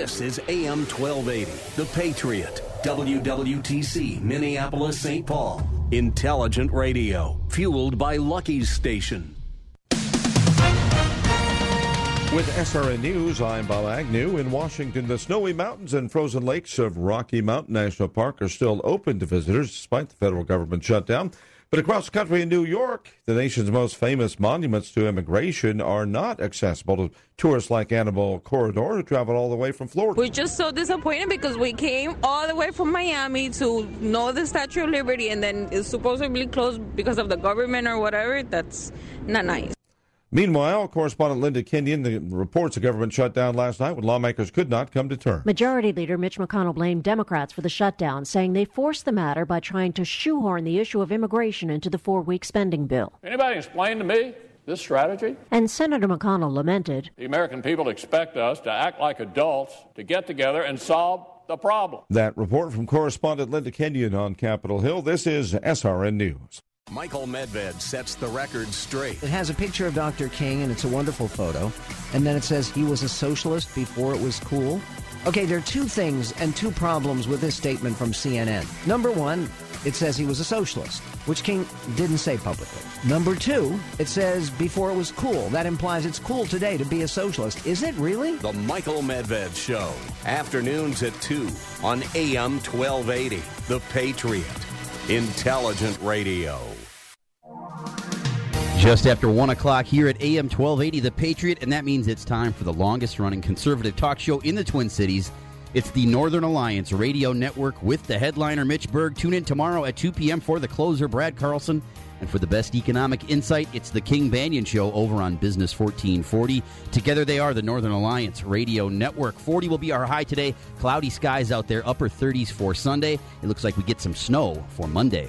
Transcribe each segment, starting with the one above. This is AM 1280, The Patriot, WWTC, Minneapolis, St. Paul. Intelligent radio, fueled by Lucky's Station. With SRN News, I'm Bob Agnew. In Washington, the snowy mountains and frozen lakes of Rocky Mountain National Park are still open to visitors despite the federal government shutdown. But across the country in New York, the nation's most famous monuments to immigration are not accessible to tourists like Annabelle Corridor, who traveled all the way from Florida. We're just so disappointed because we came all the way from Miami to know the Statue of Liberty, and then it's supposedly closed because of the government or whatever. That's not nice. Meanwhile, correspondent Linda Kenyon reports the government shutdown last night when lawmakers could not come to terms. Majority Leader Mitch McConnell blamed Democrats for the shutdown, saying they forced the matter by trying to shoehorn the issue of immigration into the four-week spending bill. Anybody explain to me this strategy? And Senator McConnell lamented, the American people expect us to act like adults, to get together and solve the problem. That report from correspondent Linda Kenyon on Capitol Hill. This is SRN News. Michael Medved sets the record straight. It has a picture of Dr. King, and it's a wonderful photo. And then it says he was a socialist before it was cool. Okay, there are two things and two problems with this statement from CNN. Number one, it says he was a socialist, which King didn't say publicly. Number two, it says before it was cool. That implies it's cool today to be a socialist. Is it really? The Michael Medved Show, afternoons at 2 on AM 1280, The Patriot, intelligent radio. Just after 1 o'clock here at AM 1280, The Patriot, and that means it's time for the longest-running conservative talk show in the Twin Cities. It's the Northern Alliance Radio Network with the headliner, Mitch Berg. Tune in tomorrow at 2 p.m. for the closer, Brad Carlson. And for the best economic insight, it's the King Banyan Show over on Business 1440. Together they are the Northern Alliance Radio Network. 40 will be our high today. Cloudy skies out there, upper 30s for Sunday. It looks like we get some snow for Monday.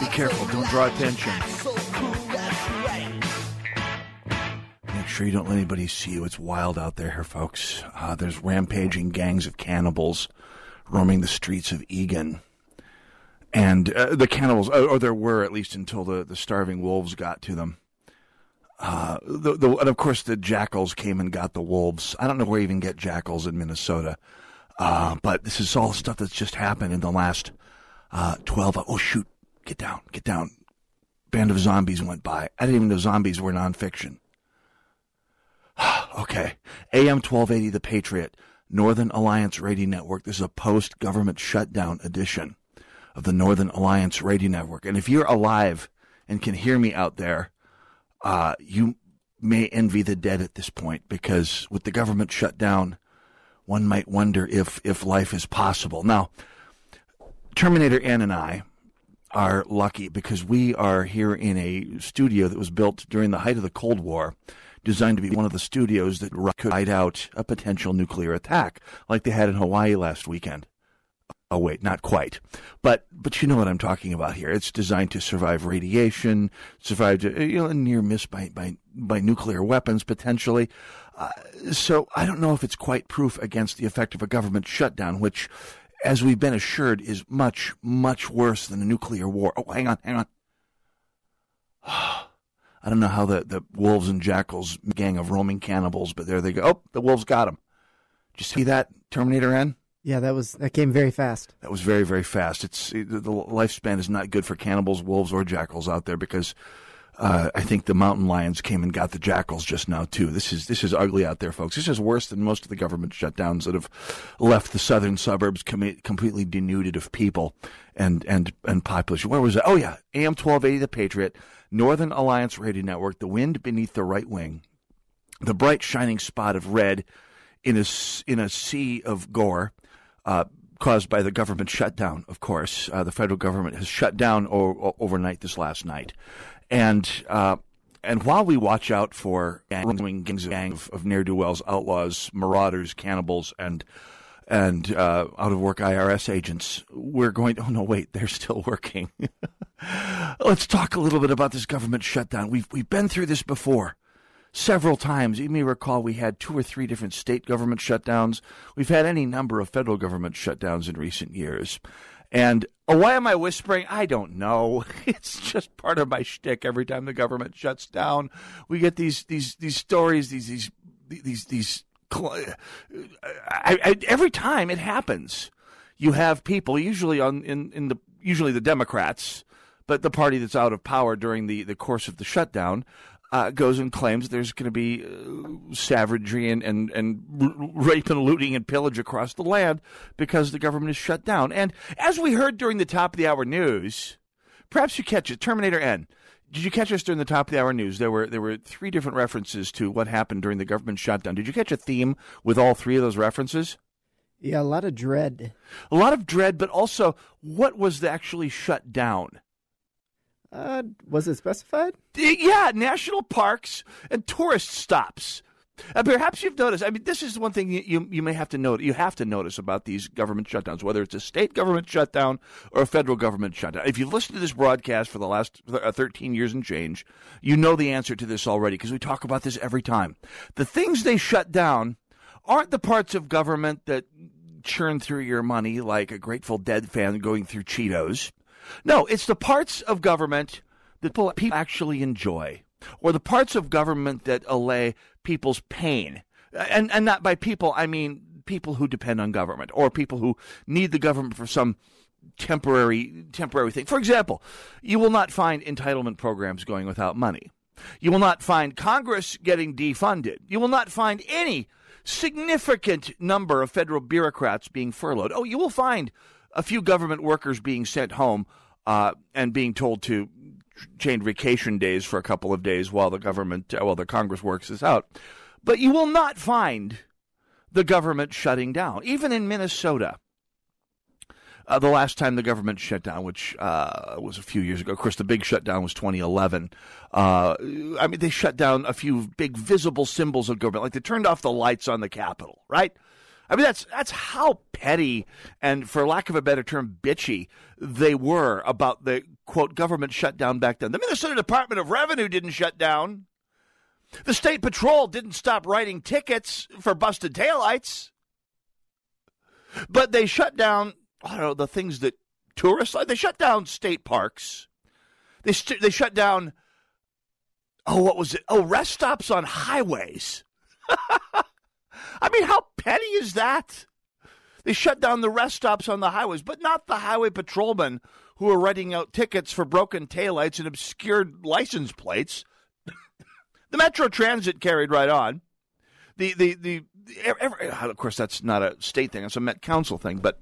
Be careful, don't draw attention. Make sure you don't let anybody see you. It's wild out there, folks. There's rampaging gangs of cannibals roaming the streets of Egan. And the cannibals, or there were at least until the starving wolves got to them. And of course the jackals came and got the wolves. I don't know where you even get jackals in Minnesota. But this is all stuff that's just happened in the last 12. Oh, shoot. Get down. Band of zombies went by. I didn't even know zombies were nonfiction. Okay. AM 1280, The Patriot, Northern Alliance Radio Network. This is a post-government shutdown edition of the Northern Alliance Radio Network. And if you're alive and can hear me out there, you may envy the dead at this point, because with the government shutdown, one might wonder if life is possible. Now, Terminator N and I are lucky because we are here in a studio that was built during the height of the Cold War, designed to be one of the studios that could ride out a potential nuclear attack like they had in Hawaii last weekend. Oh, wait, not quite. But you know what I'm talking about here. It's designed to survive radiation, survive a near miss by nuclear weapons potentially. So I don't know if it's quite proof against the effect of a government shutdown, which, as we've been assured, is much, much worse than a nuclear war. Oh, hang on. I don't know how the wolves and jackals gang of roaming cannibals, but there they go. Oh, the wolves got him. Did you see that, Terminator N? Yeah, that came very fast. That was very, very fast. The lifespan is not good for cannibals, wolves, or jackals out there because I think the mountain lions came and got the jackals just now, too. This is ugly out there, folks. This is worse than most of the government shutdowns that have left the southern suburbs completely denuded of people and population. Where was that? Oh, yeah, AM 1280, The Patriot, Northern Alliance Radio Network, the wind beneath the right wing, the bright shining spot of red in a sea of gore, caused by the government shutdown, of course. The federal government has shut down overnight this last night. And while we watch out for gangs of ne'er-do-wells, outlaws, marauders, cannibals, and out-of-work IRS agents, we're going to, oh, no, wait, they're still working. Let's talk a little bit about this government shutdown. We've been through this before several times. You may recall we had 2 or 3 different state government shutdowns. We've had any number of federal government shutdowns in recent years. And why am I whispering? I don't know. It's just part of my shtick. Every time the government shuts down, we get these stories. Every time it happens, you have people usually usually the Democrats, but the party that's out of power during the course of the shutdown goes and claims there's going to be savagery and rape and looting and pillage across the land because the government is shut down. And as we heard during the top of the hour news, perhaps you catch it, Terminator N. Did you catch us during the top of the hour news? There were 3 different references to what happened during the government shutdown. Did you catch a theme with all 3 of those references? Yeah, a lot of dread. A lot of dread, but also what was actually shut down? Was it specified? Yeah, national parks and tourist stops. Perhaps you've noticed. I mean, this is one thing you may have to note. You have to notice about these government shutdowns, whether it's a state government shutdown or a federal government shutdown. If you've listened to this broadcast for the last 13 years and change, you know the answer to this already because we talk about this every time. The things they shut down aren't the parts of government that churn through your money like a Grateful Dead fan going through Cheetos. No, it's the parts of government that people actually enjoy, or the parts of government that allay people's pain. And not by people, I mean people who depend on government, or people who need the government for some temporary thing. For example, you will not find entitlement programs going without money. You will not find Congress getting defunded. You will not find any significant number of federal bureaucrats being furloughed. Oh, you will find a few government workers being sent home and being told to change vacation days for a couple of days while the Congress works this out. But you will not find the government shutting down. Even in Minnesota, the last time the government shut down, which was a few years ago, of course, the big shutdown was 2011. I mean, they shut down a few big visible symbols of government, like they turned off the lights on the Capitol, right? I mean, that's how petty and, for lack of a better term, bitchy they were about the, quote, government shutdown back then. The Minnesota Department of Revenue didn't shut down. The State Patrol didn't stop writing tickets for busted taillights. But they shut down, I don't know, the things that tourists like. They shut down state parks. They shut down, what was it? Oh, rest stops on highways. I mean, how petty is that? They shut down the rest stops on the highways, but not the highway patrolmen who are writing out tickets for broken taillights and obscured license plates. The Metro Transit carried right on. Of course, that's not a state thing. It's a Met Council thing. But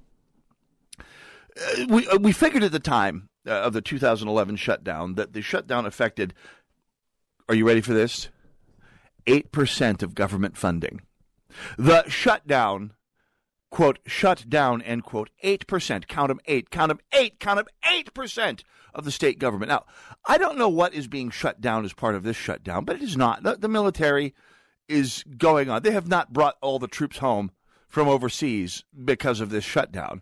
we figured at the time of the 2011 shutdown that the shutdown affected, are you ready for this? 8% of government funding. The shutdown, quote, shut down, end quote, 8%, count them 8, 8% of the state government. Now, I don't know what is being shut down as part of this shutdown, but it is not. The military is going on. They have not brought all the troops home from overseas because of this shutdown.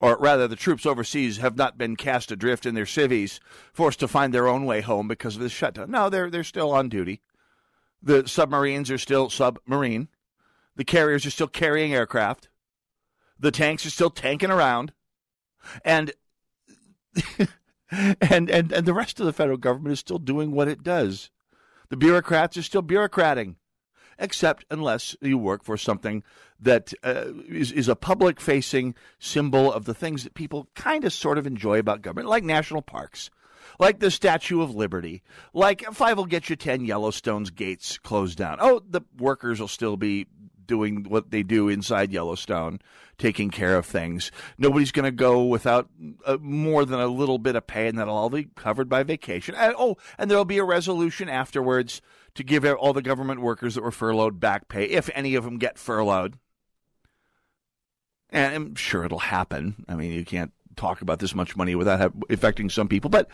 Or rather, the troops overseas have not been cast adrift in their civvies, forced to find their own way home because of this shutdown. No, they're still on duty. The submarines are still submarine. The carriers are still carrying aircraft. The tanks are still tanking around. And the rest of the federal government is still doing what it does. The bureaucrats are still bureaucrating, except unless you work for something that is a public-facing symbol of the things that people kind of sort of enjoy about government, like national parks, like the Statue of Liberty, like five will get you 10 Yellowstone's gates closed down. Oh, the workers will still be doing what they do inside Yellowstone, taking care of things. Nobody's going to go without more than a little bit of pay, and that'll all be covered by vacation. And, oh, and there'll be a resolution afterwards to give all the government workers that were furloughed back pay, if any of them get furloughed. And I'm sure it'll happen. I mean, you can't talk about this much money without affecting some people. But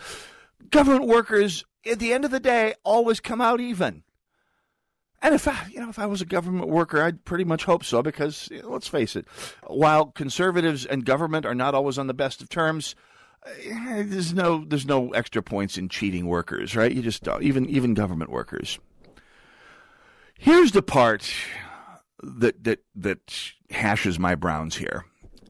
government workers, at the end of the day, always come out even. And if I was a government worker, I'd pretty much hope so, because let's face it, while conservatives and government are not always on the best of terms, there's no extra points in cheating workers, right? You just don't, even government workers. Here's the part that hashes my browns here.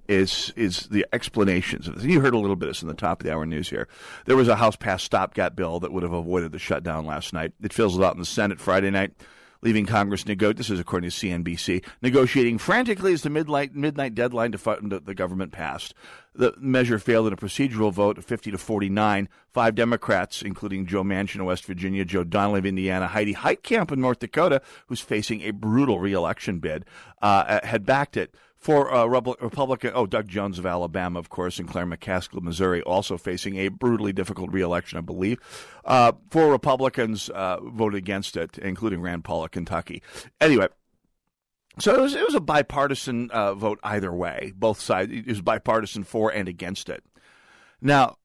Is the explanations of this. You heard a little bit of this in the top of the hour news here. There was a House-passed stopgap bill that would have avoided the shutdown last night. It fizzled out in the Senate Friday night, leaving Congress this is according to CNBC, negotiating frantically as the midnight deadline to fund the government passed. The measure failed in a procedural vote of 50-49. 5 Democrats, including Joe Manchin of West Virginia, Joe Donnelly of Indiana, Heidi Heitkamp of North Dakota, who's facing a brutal re-election bid, had backed it. For Republican, Doug Jones of Alabama, of course, and Claire McCaskill of Missouri, also facing a brutally difficult re-election, I believe. 4 Republicans voted against it, including Rand Paul of Kentucky. Anyway, so it was a bipartisan vote either way. Both sides, it was bipartisan for and against it. Now,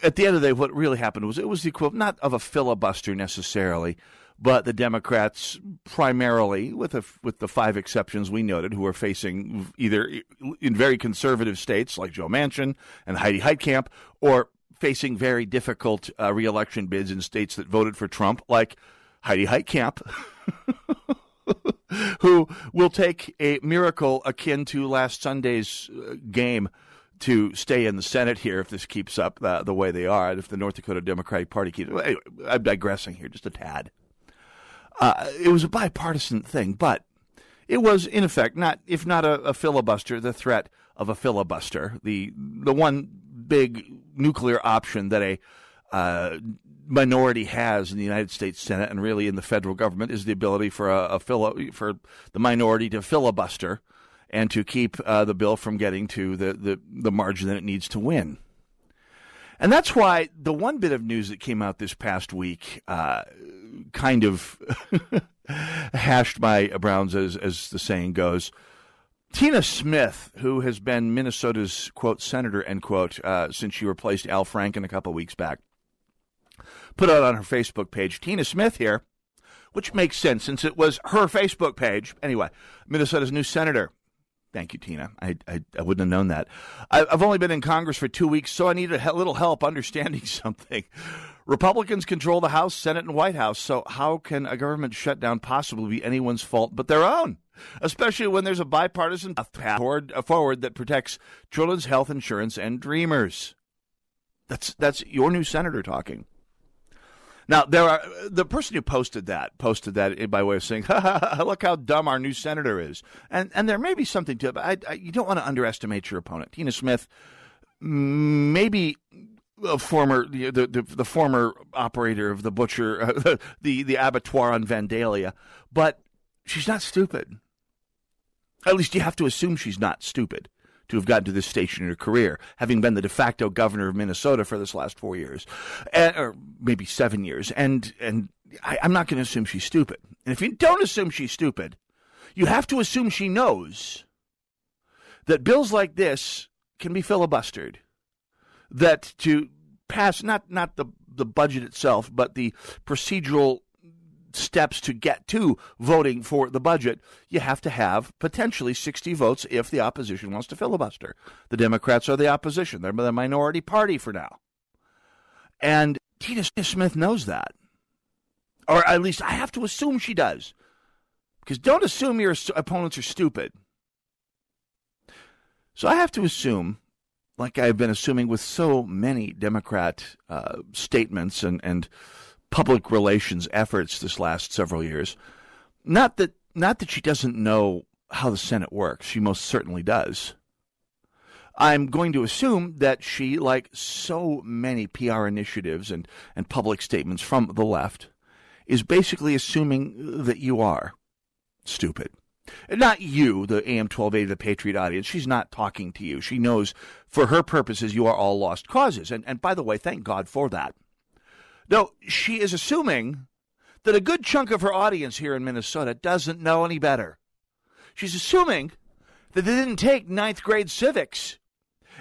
at the end of the day, what really happened was it was the equivalent, not of a filibuster necessarily, but the Democrats, primarily, with the 5 exceptions we noted, who are facing either in very conservative states like Joe Manchin and Heidi Heitkamp, or facing very difficult re-election bids in states that voted for Trump, like Heidi Heitkamp, who will take a miracle akin to last Sunday's game to stay in the Senate here if this keeps up the way they are, and if the North Dakota Democratic Party keeps up. Anyway, I'm digressing here just a tad. It was a bipartisan thing, but it was, in effect, not if not a filibuster, the threat of a filibuster, the one big nuclear option that a minority has in the United States Senate and really in the federal government is the ability for for the minority to filibuster and to keep the bill from getting to the margin that it needs to win. And that's why the one bit of news that came out this past week kind of hashed my browns, as the saying goes. Tina Smith, who has been Minnesota's, quote, senator, end quote, since she replaced Al Franken a couple weeks back, put out on her Facebook page, Tina Smith here, which makes sense since it was her Facebook page. Anyway, Minnesota's new senator. Thank you, Tina. I wouldn't have known that. I've only been in Congress for 2 weeks, so I need a little help understanding something. Republicans control the House, Senate, and White House, so how can a government shutdown possibly be anyone's fault but their own, especially when there's a bipartisan path forward that protects children's health insurance and dreamers? That's your new senator talking. Now, the person who posted that by way of saying, look how dumb our new senator is. And there may be something to it, but you don't want to underestimate your opponent. Tina Smith, maybe the former operator of the butcher, the abattoir on Vandalia, but she's not stupid. At least you have to assume she's not stupid to have gotten to this station in her career, having been the de facto governor of Minnesota for this last 4 years, or maybe 7 years. And I'm not going to assume she's stupid. And if you don't assume she's stupid, you have to assume she knows that bills like this can be filibustered, that to pass not the budget itself, but the procedural steps to get to voting for the budget, you have to have potentially 60 votes if the opposition wants to filibuster. The Democrats are the opposition. They're the minority party for now. And Tina Smith knows that. Or at least I have to assume she does. Because don't assume your opponents are stupid. So I have to assume, like I've been assuming with so many Democrat statements and public relations efforts this last several years, not that she doesn't know how the Senate works. She most certainly does. I'm going to assume that she, like so many PR initiatives and public statements from the left, is basically assuming that you are stupid. Not you, the AM 1280, the Patriot audience. She's not talking to you. She knows, for her purposes, you are all lost causes. And by the way, thank God for that. No, she is assuming that a good chunk of her audience here in Minnesota doesn't know any better. She's assuming that they didn't take ninth grade civics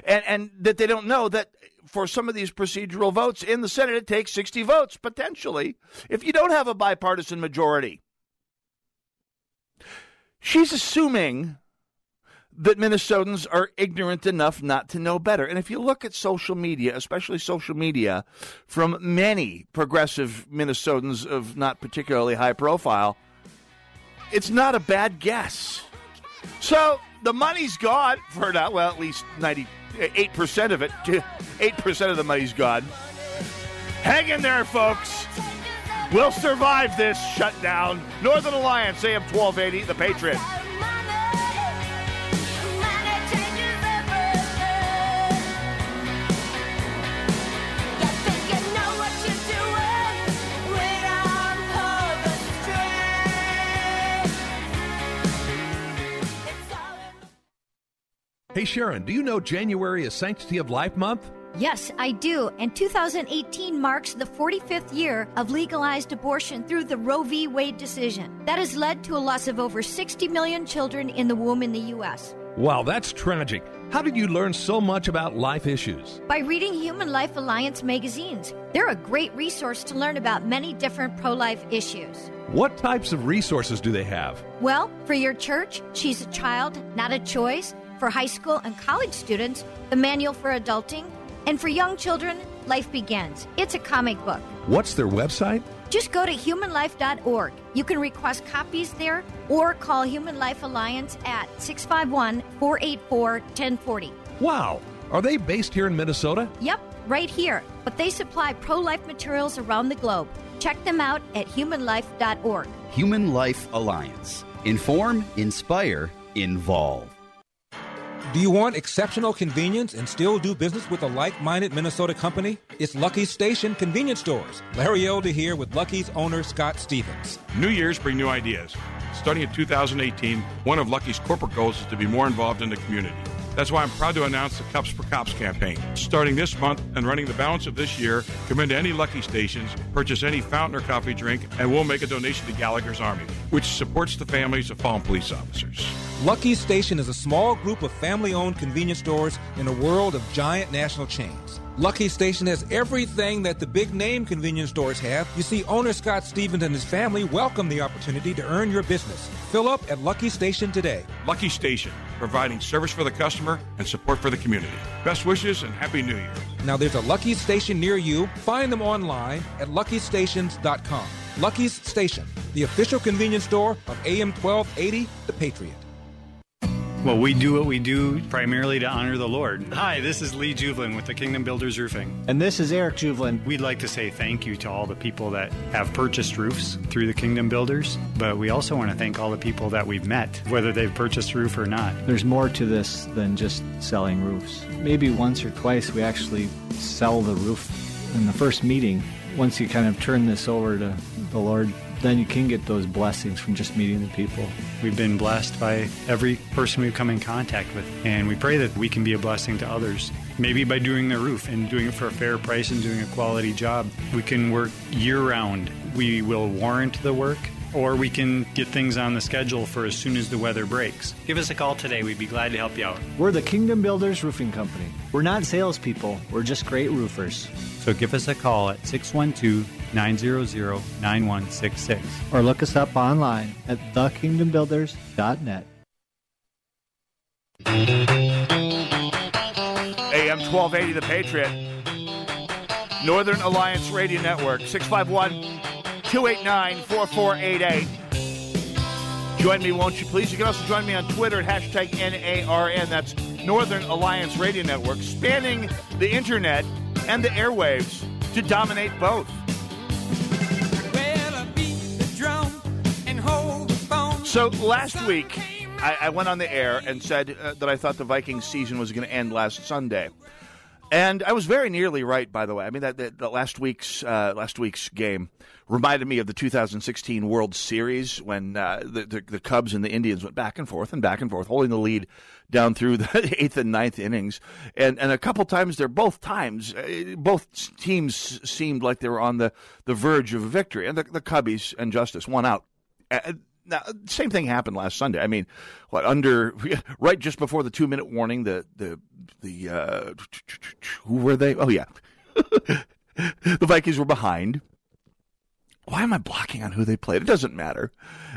and that they don't know that for some of these procedural votes in the Senate, it takes 60 votes, potentially, if you don't have a bipartisan majority. She's assuming that Minnesotans are ignorant enough not to know better. And if you look at social media, especially social media from many progressive Minnesotans of not particularly high profile, it's not a bad guess. So the money's gone for now. Well, at least 98% of it. 8% of the money's gone. Hang in there, folks. We'll survive this shutdown. Northern Alliance, AM 1280, The Patriot. Hey, Sharon, do you know January is Sanctity of Life Month? Yes, I do. And 2018 marks the 45th year of legalized abortion through the Roe v. Wade decision. That has led to a loss of over 60 million children in the womb in the U.S. Wow, that's tragic. How did you learn so much about life issues? By reading Human Life Alliance magazines. They're a great resource to learn about many different pro-life issues. What types of resources do they have? Well, for your church, She's a Child, Not a Choice. For high school and college students, the Manual for Adulting. And for young children, Life Begins. It's a comic book. What's their website? Just go to humanlife.org. You can request copies there or call Human Life Alliance at 651-484-1040. Wow. Are they based here in Minnesota? Yep, right here. But they supply pro-life materials around the globe. Check them out at humanlife.org. Human Life Alliance. Inform, inspire, involve. Do you want exceptional convenience and still do business with a like-minded Minnesota company? It's Lucky's Station Convenience Stores. Larry Elder here with Lucky's owner, Scott Stevens. New years bring new ideas. Starting in 2018, one of Lucky's corporate goals is to be more involved in the community. That's why I'm proud to announce the Cups for Cops campaign. Starting this month and running the balance of this year, come into any Lucky Stations, purchase any fountain or coffee drink, and we'll make a donation to Gallagher's Army, which supports the families of fallen police officers. Lucky's Station is a small group of family-owned convenience stores in a world of giant national chains. Lucky's Station has everything that the big-name convenience stores have. You see, owner Scott Stevens and his family welcome the opportunity to earn your business. Fill up at Lucky's Station today. Lucky's Station, providing service for the customer and support for the community. Best wishes and Happy New Year. Now, there's a Lucky's Station near you. Find them online at luckystations.com. Lucky's Station, the official convenience store of AM 1280, The Patriot. Well, we do what we do primarily to honor the Lord. Hi, this is Lee Juvelin with the Kingdom Builders Roofing. And this is Eric Juvelin. We'd like to say thank you to all the people that have purchased roofs through the Kingdom Builders, but we also want to thank all the people that we've met, whether they've purchased a roof or not. There's more to this than just selling roofs. Maybe once or twice we actually sell the roof in the first meeting. Once you kind of turn this over to the Lord, then you can get those blessings from just meeting the people. We've been blessed by every person we've come in contact with, and we pray that we can be a blessing to others. Maybe by doing their roof and doing it for a fair price and doing a quality job, we can work year-round. We will warrant the work, or we can get things on the schedule for as soon as the weather breaks. Give us a call today. We'd be glad to help you out. We're the Kingdom Builders Roofing Company. We're not salespeople. We're just great roofers. So give us a call at 612-900-9166. Or look us up online at thekingdombuilders.net. AM 1280, The Patriot. Northern Alliance Radio Network, 651-289-4488. Join me, won't you, please? You can also join me on Twitter at hashtag NARN. That's Northern Alliance Radio Network, spanning the internet and the airwaves to dominate both. Well, I beat the drum and hold the phone. So last week, I went on the air and said that I thought the Vikings season was going to end last Sunday. And I was very nearly right, by the way. I mean, that last week's game reminded me of the 2016 World Series when the Cubs and the Indians went back and forth, holding the lead down through the eighth and ninth innings. And a couple times there, both teams seemed like they were on the verge of victory. And the Cubbies and Justice won out. Now, same thing happened last Sunday. I mean, right just before the 2-minute warning, the who were they? Oh yeah, the Vikings were behind. Why am I blocking on who they played? It doesn't matter.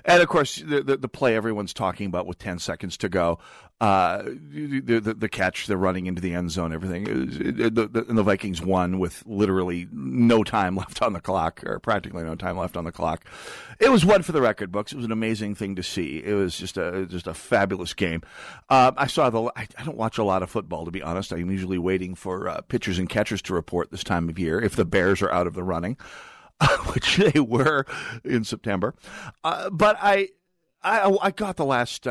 And of course, the play everyone's talking about with 10 seconds to go, the catch, they're running into the end zone, everything. And the Vikings won with literally no time left on the clock, or practically no time left on the clock. It was one for the record books. It was an amazing thing to see. It was just a fabulous game. I don't watch a lot of football, to be honest. I'm usually waiting for pitchers and catchers to report this time of year if the Bears are out of the running. Which they were in September, but I got the last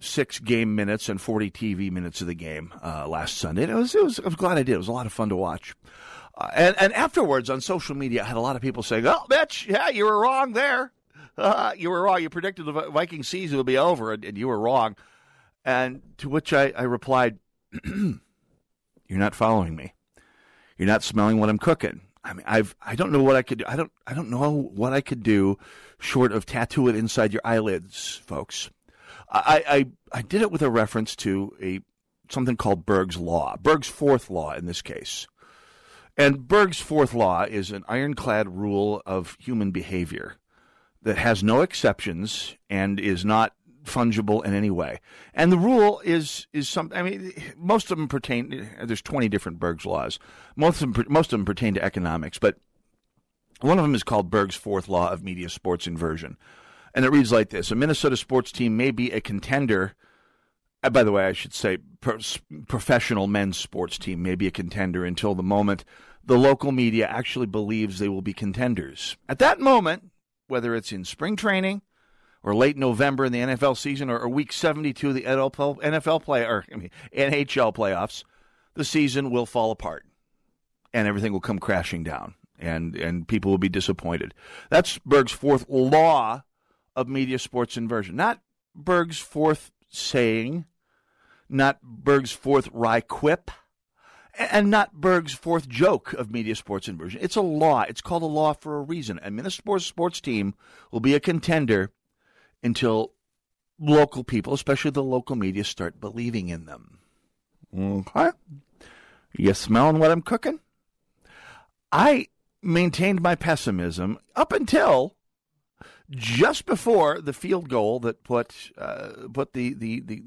6 game minutes and 40 TV minutes of the game last Sunday. And I'm glad I did. It was a lot of fun to watch, and afterwards on social media, I had a lot of people saying, "Oh, Mitch, yeah, you were wrong there. You were wrong. You predicted the Viking season would be over, and you were wrong." And to which I replied, "You're not following me. You're not smelling what I'm cooking." I mean, I don't know what I could do. I don't know what I could do short of tattoo it inside your eyelids, folks. I did it with a reference to something called Berg's Law, Berg's Fourth Law in this case. And Berg's Fourth Law is an ironclad rule of human behavior that has no exceptions and is not fungible in any way. And the rule is something, I mean, most of them pertain, there's 20 different Berg's laws. Most of them pertain to economics, but one of them is called Berg's Fourth Law of Media Sports Inversion. And it reads like this: a Minnesota sports team may be a contender, by the way, I should say professional men's sports team may be a contender until the moment the local media actually believes they will be contenders. At that moment, whether it's in spring training, or late November in the NFL season, or week 72 of the NHL playoffs, the season will fall apart, and everything will come crashing down, and people will be disappointed. That's Berg's Fourth Law of Media Sports Inversion. Not Berg's Fourth Saying, not Berg's Fourth Wry Quip, and not Berg's Fourth Joke of Media Sports Inversion. It's a law. It's called a law for a reason. A Minnesota sports team will be a contender until local people, especially the local media, start believing in them. Okay? You smelling what I'm cooking? I maintained my pessimism up until just before the field goal that put the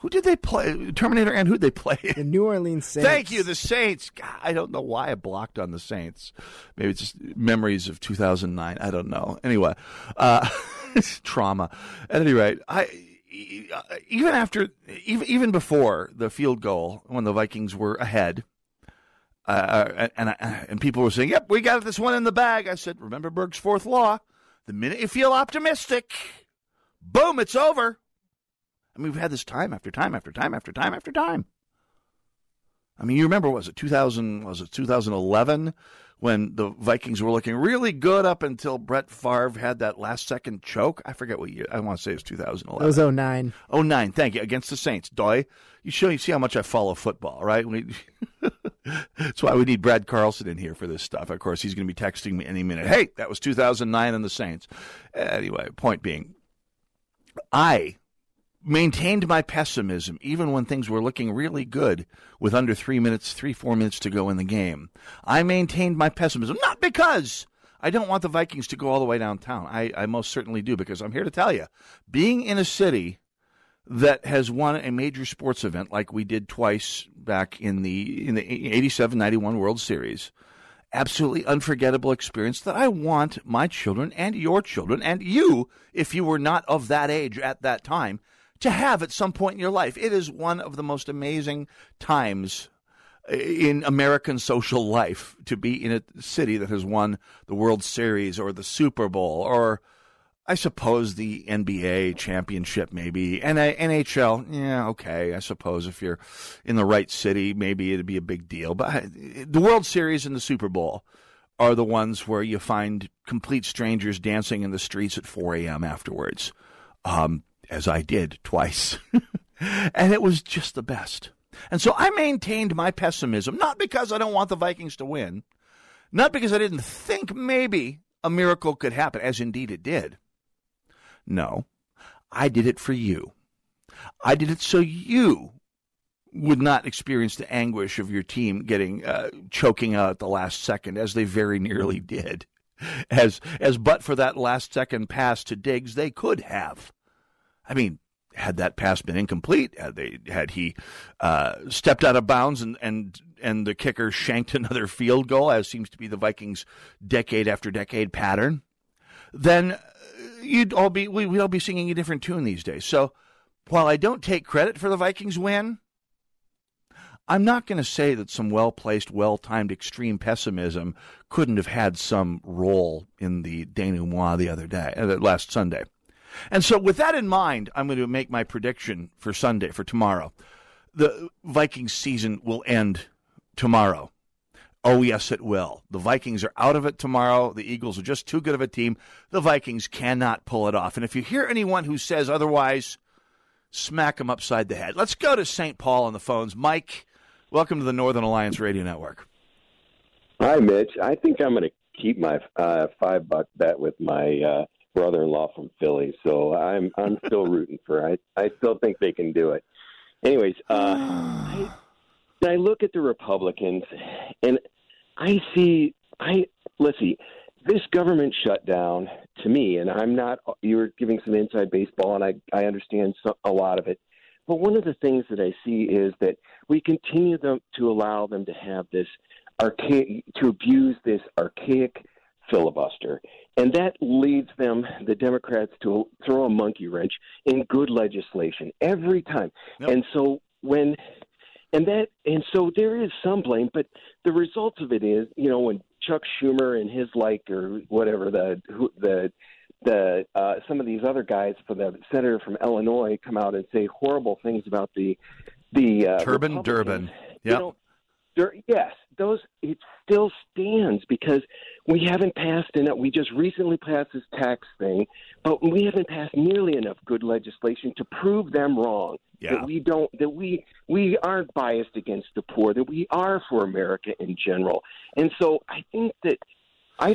who did they play? Terminator N. Who did they play? The New Orleans Saints. Thank you, the Saints. God, I don't know why I blocked on the Saints. Maybe it's just memories of 2009. I don't know. Anyway, it's trauma. At any rate, even before the field goal, when the Vikings were ahead, and people were saying, "Yep, we got this one in the bag." I said, "Remember Berg's Fourth Law: the minute you feel optimistic, boom, it's over." I mean, we've had this time after time after time after time after time. I mean, you remember, was it 2011 when the Vikings were looking really good up until Brett Favre had that last-second choke? I forget what year. I want to say it was 2011. It was 2009. 2009, thank you, against the Saints. Doy, you see how much I follow football, right? That's why we need Brad Carlson in here for this stuff. Of course, he's going to be texting me any minute. Hey, that was 2009 and the Saints. Anyway, point being, I maintained my pessimism even when things were looking really good with under 4 minutes to go in the game. I maintained my pessimism, not because I don't want the Vikings to go all the way downtown. I most certainly do, because I'm here to tell you, being in a city that has won a major sports event like we did twice back in the 87-91 World Series, absolutely unforgettable experience that I want my children and your children and you, if you were not of that age at that time, to have at some point in your life. It is one of the most amazing times in American social life to be in a city that has won the World Series or the Super Bowl or I suppose the NBA championship, maybe, and NHL. Yeah, okay. I suppose if you're in the right city, maybe it'd be a big deal. But the World Series and the Super Bowl are the ones where you find complete strangers dancing in the streets at 4 a.m. afterwards, as I did twice. And it was just the best. And so I maintained my pessimism, not because I don't want the Vikings to win, not because I didn't think maybe a miracle could happen, as indeed it did. No, I did it for you. I did it so you would not experience the anguish of your team getting choking out at the last second, as they very nearly did. As but for that last second pass to Diggs, they could have. I mean, had that pass been incomplete, had he stepped out of bounds and the kicker shanked another field goal, as seems to be the Vikings' decade after decade pattern, then we'd all be singing a different tune these days. So while I don't take credit for the Vikings' win, I'm not going to say that some well-placed, well-timed, extreme pessimism couldn't have had some role in the denouement last Sunday. And so with that in mind, I'm going to make my prediction for Sunday, for tomorrow. The Vikings season will end tomorrow. Oh, yes, it will. The Vikings are out of it tomorrow. The Eagles are just too good of a team. The Vikings cannot pull it off. And if you hear anyone who says otherwise, smack them upside the head. Let's go to St. Paul on the phones. Mike, welcome to the Northern Alliance Radio Network. Hi, Mitch. I think I'm going to keep my $5 bet with my brother-in-law from Philly, so I'm still rooting for it. I still think they can do it. Anyways, I look at the Republicans, and let's see, this government shutdown, to me, and you were giving some inside baseball, and I understand a lot of it, but one of the things that I see is that we continue to allow them to have this archaic filibuster. And that leads the Democrats, to throw a monkey wrench in good legislation every time. Yep. And so there is some blame, but the result of it is, you know, when Chuck Schumer and his like, or whatever, some of these other guys for the senator from Illinois come out and say horrible things about the Durbin. Yep. You know, yes, it still stands because we haven't passed enough. We just recently passed this tax thing, but we haven't passed nearly enough good legislation to prove them wrong. Yeah. That we aren't biased against the poor, that we are for America in general. And so I think that I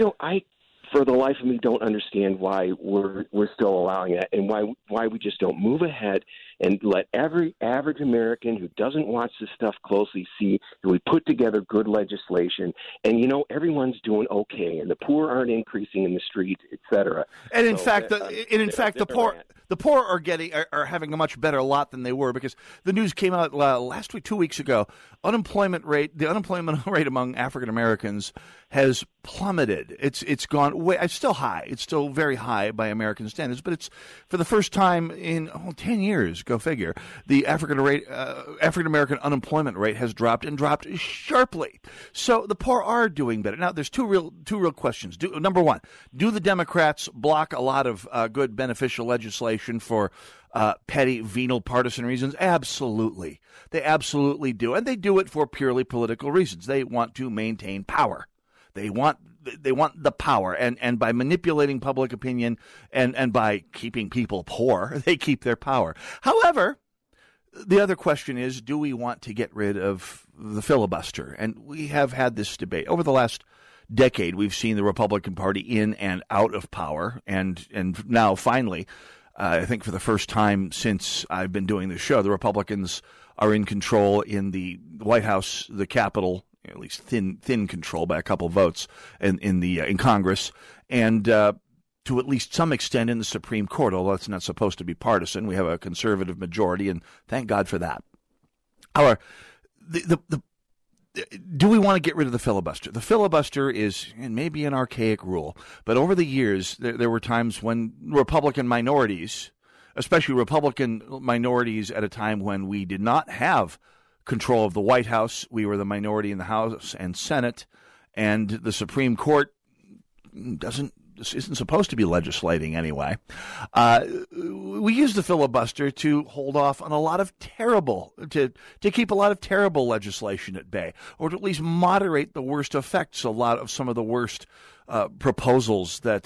for the life of me don't understand why we're still allowing that, and why we just don't move ahead and let every average American who doesn't watch this stuff closely see that we put together good legislation, and you know, everyone's doing okay, and the poor aren't increasing in the street, etc. And the poor are having a much better lot than they were, because the news came out last week, 2 weeks ago, the unemployment rate among African Americans has plummeted. It's gone way. It's still high. It's still very high by American standards, but it's for the first time in 10 years. Go figure. The African American unemployment rate has dropped, and dropped sharply. So the poor are doing better. Now, there's two real questions. Number one, do the Democrats block a lot of good beneficial legislation for petty, venal, partisan reasons? Absolutely. They absolutely do, and they do it for purely political reasons. They want to maintain power. They want the power, and by manipulating public opinion and by keeping people poor, they keep their power. However, the other question is, do we want to get rid of the filibuster? And we have had this debate. Over the last decade, we've seen the Republican Party in and out of power, and now finally, I think for the first time since I've been doing this show, the Republicans are in control in the White House, the Capitol, at least thin control by a couple votes in Congress, and to at least some extent in the Supreme Court, although it's not supposed to be partisan. We have a conservative majority, and thank God for that. However, do we want to get rid of the filibuster? The filibuster is, and maybe an archaic rule, but over the years there were times when Republican minorities, especially Republican minorities at a time when we did not have control of the White House. We were the minority in the House and Senate, and the Supreme Court doesn't isn't supposed to be legislating anyway, we use the filibuster to hold off on a lot of terrible, to keep a lot of terrible legislation at bay, or to at least moderate the worst effects, a lot of some of the worst proposals that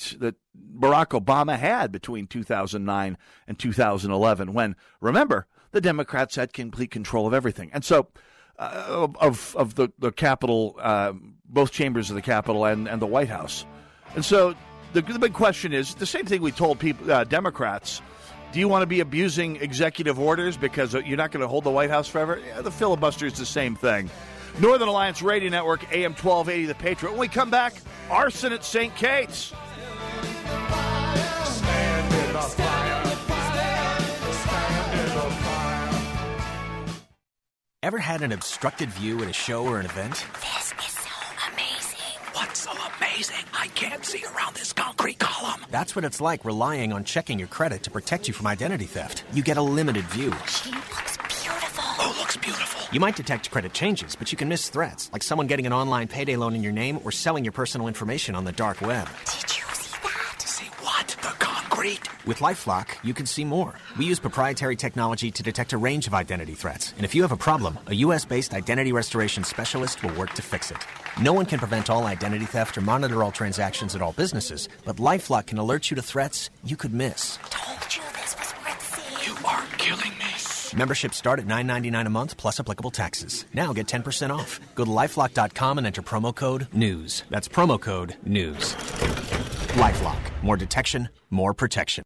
Barack Obama had between 2009 and 2011, when, remember, the Democrats had complete control of everything. And so of the Capitol, both chambers of the Capitol and the White House. And so the big question is the same thing we told people, Democrats. Do you want to be abusing executive orders because you're not going to hold the White House forever? Yeah, the filibuster is the same thing. Northern Alliance Radio Network, AM 1280, The Patriot. When we come back, arson at St. Kate's. Stand in the fire. Ever had an obstructed view at a show or an event? This is so amazing. What's so amazing? I can't see around this concrete column. That's what it's like relying on checking your credit to protect you from identity theft. You get a limited view. She looks beautiful. Who looks beautiful? You might detect credit changes, but you can miss threats, like someone getting an online payday loan in your name or selling your personal information on the dark web. Did you see that? See what? The concrete? With LifeLock, you can see more. We use proprietary technology to detect a range of identity threats. And if you have a problem, a U.S.-based identity restoration specialist will work to fix it. No one can prevent all identity theft or monitor all transactions at all businesses, but LifeLock can alert you to threats you could miss. Told you this was worth seeing. You are killing me. Memberships start at $9.99 a month plus applicable taxes. Now get 10% off. Go to LifeLock.com and enter promo code NEWS. That's promo code NEWS. LifeLock. More detection, more protection.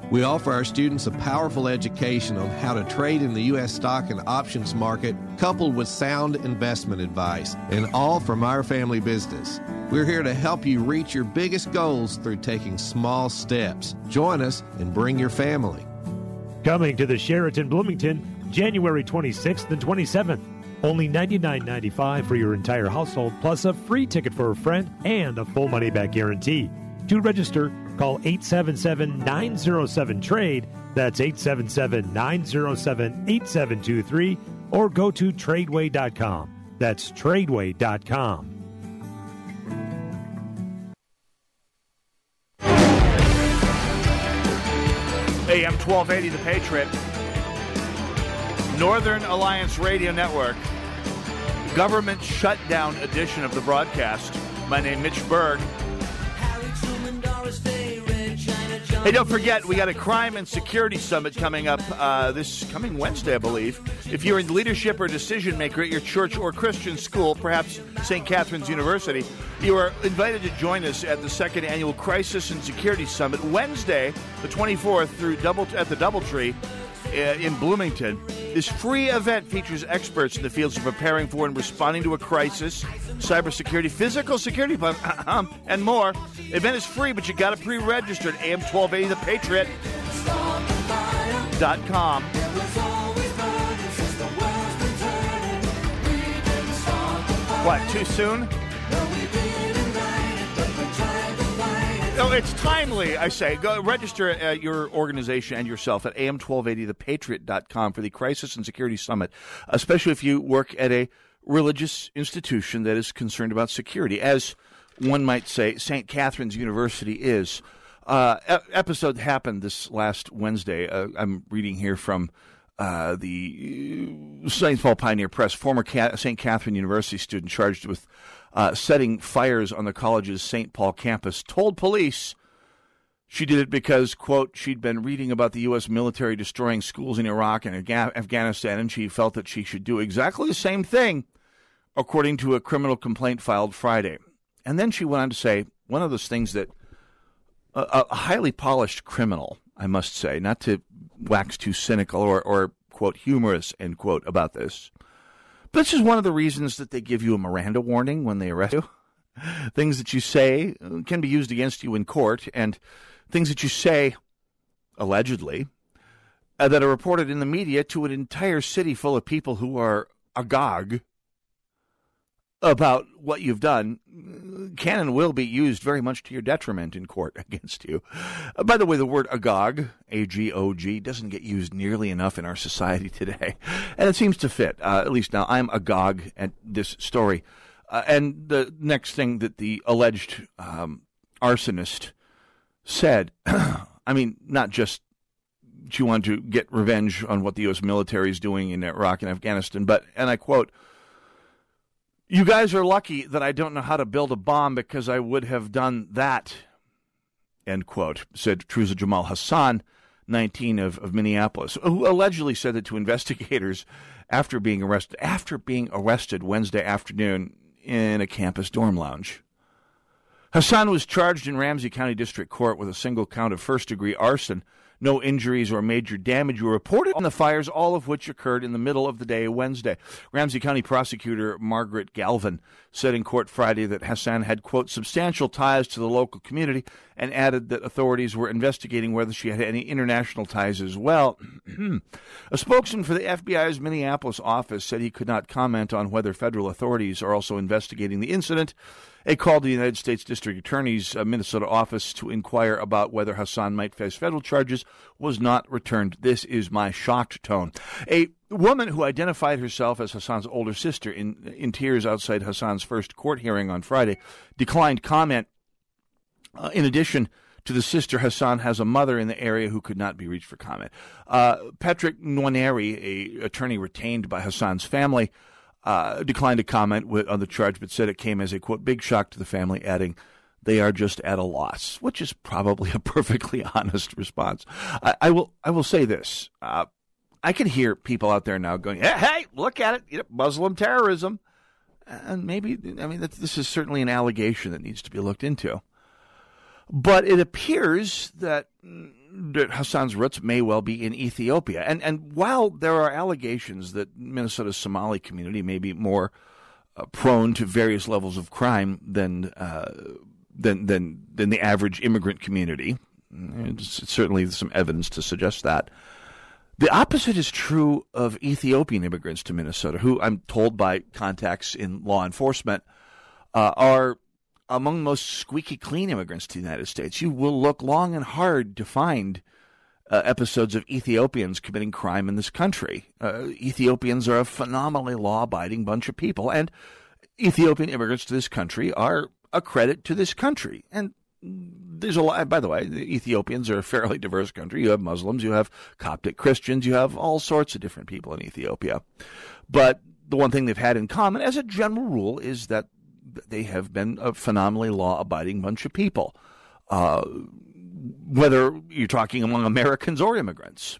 We offer our students a powerful education on how to trade in the U.S. stock and options market, coupled with sound investment advice, and all from our family business. We're here to help you reach your biggest goals through taking small steps. Join us and bring your family. Coming to the Sheraton Bloomington, January 26th and 27th. Only $99.95 for your entire household, plus a free ticket for a friend and a full money-back guarantee. To register, call 877-907-TRADE, that's 877-907-8723, or go to tradeway.com, that's tradeway.com. AM 1280, The Patriot, Northern Alliance Radio Network, government shutdown edition of the broadcast. My name is Mitch Berg. Hey, don't forget, we got a crime and security summit coming up this coming Wednesday, I believe. If you're in leadership or decision maker at your church or Christian school, perhaps St. Catherine's University, you are invited to join us at the second annual Crisis and Security Summit, Wednesday, the 24th, at the Doubletree in Bloomington. This free event features experts in the fields of preparing for and responding to a crisis, cybersecurity, physical security, and more. The event is free, but you got to pre-register at am1280thepatriot.com. What, too soon? No, it's timely, I say. Go register your organization and yourself at am1280thepatriot.com for the Crisis and Security Summit, especially if you work at a religious institution that is concerned about security, as one might say St. Catherine's University is. Episode happened this last Wednesday. I'm reading here from the St. Paul Pioneer Press. Former St. Catherine University student charged with setting fires on the college's St. Paul campus told police she did it because, quote, she'd been reading about the U.S. military destroying schools in Iraq and Afghanistan, and she felt that she should do exactly the same thing, according to a criminal complaint filed Friday. And then she went on to say one of those things that a highly polished criminal, I must say, not to wax too cynical or quote, humorous, end quote, about this. But this is one of the reasons that they give you a Miranda warning when they arrest you. Things that you say can be used against you in court, and things that you say, allegedly, that are reported in the media to an entire city full of people who are agog about what you've done can and will be used very much to your detriment in court against you. By the way, the word agog, A-G-O-G, doesn't get used nearly enough in our society today. And it seems to fit. At least now I'm agog at this story. And the next thing that the alleged arsonist said, I mean, not just she wanted to get revenge on what the U.S. military is doing in Iraq and Afghanistan, but, and I quote, "You guys are lucky that I don't know how to build a bomb because I would have done that," end quote, said Truza Jamal Hassan, 19, of Minneapolis, who allegedly said that to investigators after being arrested Wednesday afternoon in a campus dorm lounge. Hassan was charged in Ramsey County District Court with a single count of first-degree arson. No injuries or major damage were reported on the fires, all of which occurred in the middle of the day Wednesday. Ramsey County Prosecutor Margaret Galvin said in court Friday that Hassan had, quote, substantial ties to the local community, and added that authorities were investigating whether she had any international ties as well. A spokesman for the FBI's Minneapolis office said he could not comment on whether federal authorities are also investigating the incident. A call to the United States District Attorney's Minnesota office to inquire about whether Hassan might face federal charges was not returned. This is my shocked tone. A woman who identified herself as Hassan's older sister in tears outside Hassan's first court hearing on Friday declined comment. In addition to the sister, Hassan has a mother in the area who could not be reached for comment. Patrick Nwaneri, an attorney retained by Hassan's family, declined to comment on the charge, but said it came as a, quote, big shock to the family, adding, "They are just at a loss," which is probably a perfectly honest response. I will say this. I can hear people out there now going, hey, look at it, Muslim terrorism. And maybe, I mean, this is certainly an allegation that needs to be looked into. But it appears that Hassan's roots may well be in Ethiopia. And while there are allegations that Minnesota's Somali community may be more prone to various levels of crime than the average immigrant community, there's certainly some evidence to suggest that. The opposite is true of Ethiopian immigrants to Minnesota, who I'm told by contacts in law enforcement are among the most squeaky clean immigrants to the United States. You will look long and hard to find episodes of Ethiopians committing crime in this country. Ethiopians are a phenomenally law-abiding bunch of people, and Ethiopian immigrants to this country are a credit to this country. And there's a lot, by the way, the Ethiopians are a fairly diverse country. You have Muslims, you have Coptic Christians, you have all sorts of different people in Ethiopia. But the one thing they've had in common, as a general rule, is that they have been a phenomenally law-abiding bunch of people, whether you're talking among Americans or immigrants.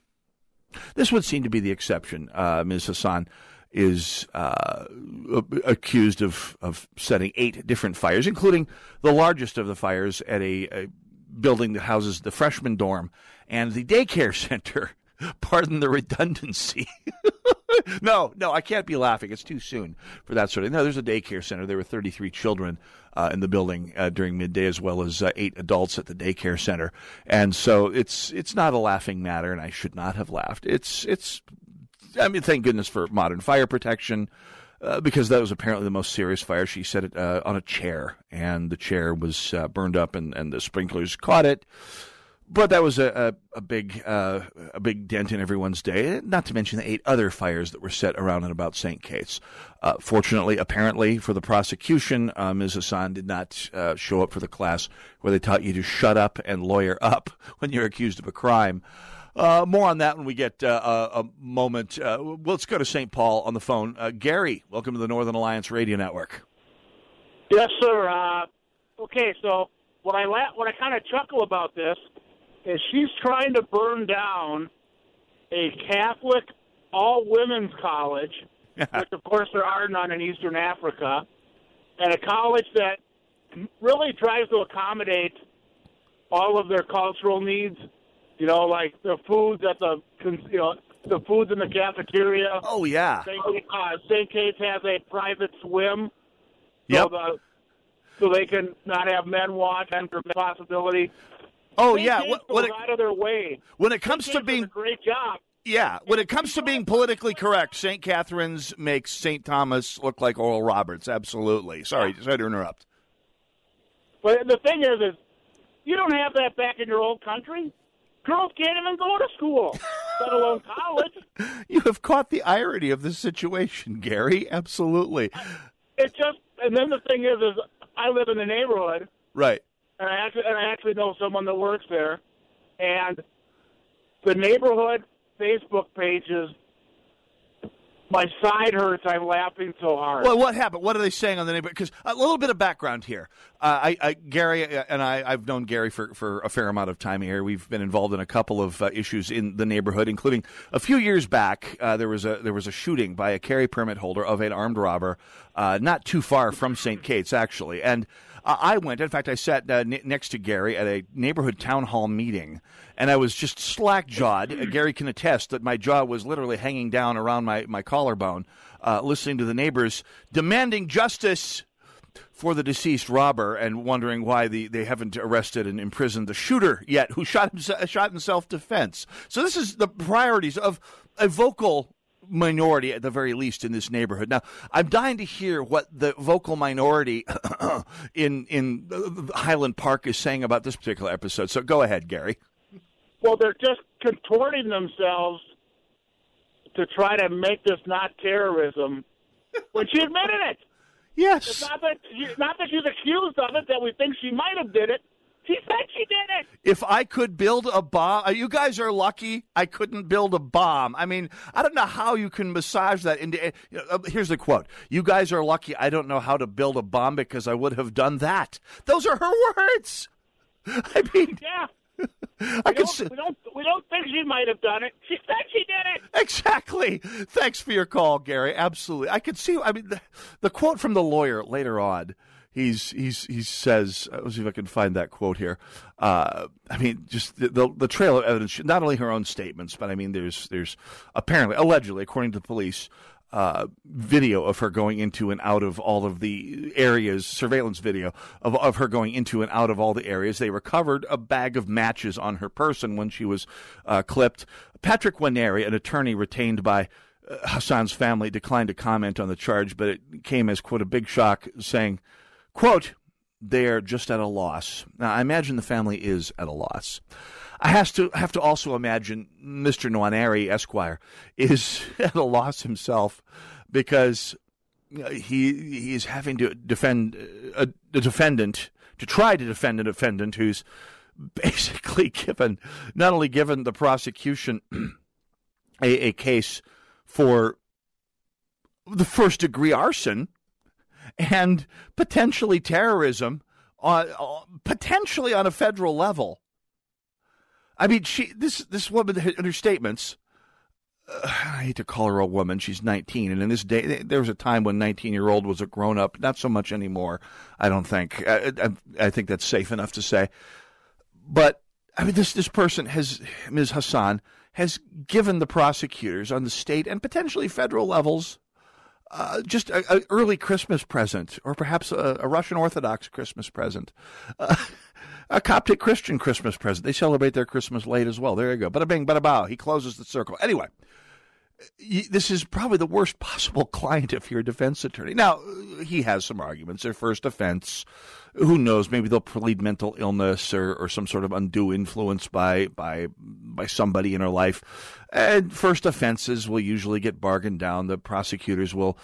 This would seem to be the exception. Ms. Hassan is accused of setting 8 different fires, including the largest of the fires at a building that houses the freshman dorm and the daycare center. Pardon the redundancy. No, I can't be laughing. It's too soon for that sort of thing. No, there's a daycare center. There were 33 children in the building during midday, as well as 8 adults at the daycare center. And so it's not a laughing matter, and I should not have laughed. I mean, thank goodness for modern fire protection. because that was apparently the most serious fire. She set it on a chair, and the chair was burned up, and the sprinklers caught it. But that was a big dent in everyone's day, not to mention the 8 other fires that were set around and about St. Kate's. Fortunately, apparently, for the prosecution, Ms. Hassan did not show up for the class where they taught you to shut up and lawyer up when you're accused of a crime. More on that when we get a moment. Let's go to St. Paul on the phone. Gary, welcome to the Northern Alliance Radio Network. Yes, sir. Okay, so what I kind of chuckle about this is she's trying to burn down a Catholic all-women's college, which, of course, there are none in Eastern Africa, and a college that really tries to accommodate all of their cultural needs, you know, like the foods at the, you know, the foods in the cafeteria. Oh, yeah. St. Kate's has a private swim. Yep. So they can not have men watch, and for possibility. Oh, they out of their way. When it comes to being great job. Yeah, when it comes to being politically correct, St. Catherine's makes St. Thomas look like Oral Roberts. Absolutely. Sorry to interrupt. But the thing is you don't have that back in your old country. Girls can't even go to school, let alone college. You have caught the irony of this situation, Gary. Absolutely. It's just, and then the thing is I live in the neighborhood. Right. And I actually know someone that works there, and the neighborhood Facebook pages. My side hurts. I'm laughing so hard. Well, what happened? What are they saying on the neighborhood? Because a little bit of background here. Gary and I've known Gary for a fair amount of time here. We've been involved in a couple of issues in the neighborhood, including a few years back. There was a shooting by a carry permit holder of an armed robber, not too far from St. Kate's, actually, and. I went. In fact, I sat next to Gary at a neighborhood town hall meeting, and I was just slack-jawed. Gary can attest that my jaw was literally hanging down around my collarbone, listening to the neighbors demanding justice for the deceased robber and wondering why they haven't arrested and imprisoned the shooter yet, who shot in self-defense. So this is the priorities of a vocal minority, at the very least, in this neighborhood. Now, I'm dying to hear what the vocal minority in Highland Park is saying about this particular episode. So go ahead, Gary. Well, they're just contorting themselves to try to make this not terrorism when she admitted it. Yes. It's not that she's accused of it, that we think she might have did it. She said she did it. If I could build a bomb, you guys are lucky I couldn't build a bomb. I mean, I don't know how you can massage that into. Here's the quote. You guys are lucky I don't know how to build a bomb because I would have done that. Those are her words. I mean. Yeah. We don't think she might have done it. She said she did it. Exactly. Thanks for your call, Gary. Absolutely. I could see. I mean, the quote from the lawyer later on. He says, let's see if I can find that quote here. I mean, just the trail of evidence, not only her own statements, but I mean, there's apparently, allegedly, according to the police, video of her going into and out of all of the areas, surveillance video of her going into and out of all the areas. They recovered a bag of matches on her person when she was clipped. Patrick Waneri, an attorney retained by Hassan's family, declined to comment on the charge, but it came as, quote, a big shock, saying, quote, they're just at a loss. Now, I imagine the family is at a loss. I have to also imagine Mr. Nwaneri, Esquire, is at a loss himself because he is having to defend a defendant, to try to defend a defendant who's basically not only given the prosecution a case for the first-degree arson, and potentially terrorism, potentially on a federal level. I mean, this woman, in her statements, I hate to call her a woman. She's 19, and in this day, there was a time when 19-year-old was a grown-up. Not so much anymore, I don't think. I think that's safe enough to say. But I mean, this person Ms. Hassan has given the prosecutors on the state and potentially federal levels. Just an early Christmas present, or perhaps a Russian Orthodox Christmas present, a Coptic Christian Christmas present. They celebrate their Christmas late as well. There you go. Bada bing, bada bow. He closes the circle. Anyway, this is probably the worst possible client if you're a defense attorney. Now, he has some arguments. Their first offense, who knows, maybe they'll plead mental illness or some sort of undue influence by somebody in her life. And first offenses will usually get bargained down. The prosecutors will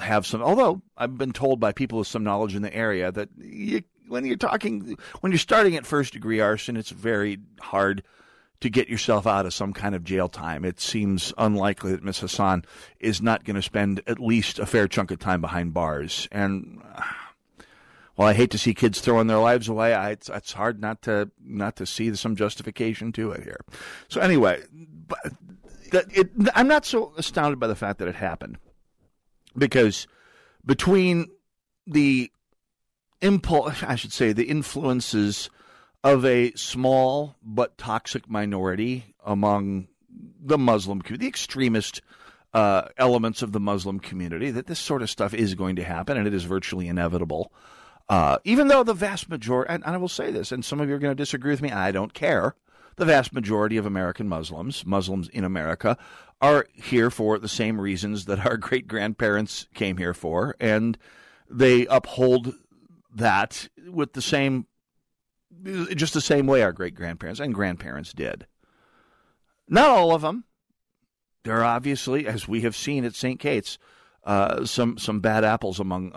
have some, although I've been told by people with some knowledge in the area that when you're starting at first degree arson, it's very hard to get yourself out of some kind of jail time. It seems unlikely that Ms. Hassan is not going to spend at least a fair chunk of time behind bars. And while I hate to see kids throwing their lives away, it's hard not to see some justification to it here. So anyway, I'm not so astounded by the fact that it happened, because between the influences of a small but toxic minority among the Muslim community, the extremist elements of the Muslim community, that this sort of stuff is going to happen, and it is virtually inevitable. Even though the vast majority, and I will say this, and some of you are going to disagree with me, I don't care, the vast majority of American Muslims in America, are here for the same reasons that our great-grandparents came here for, and they uphold that with the same, just the same way our great-grandparents and grandparents did. Not all of them. There are obviously, as we have seen at St. Kate's, some bad apples among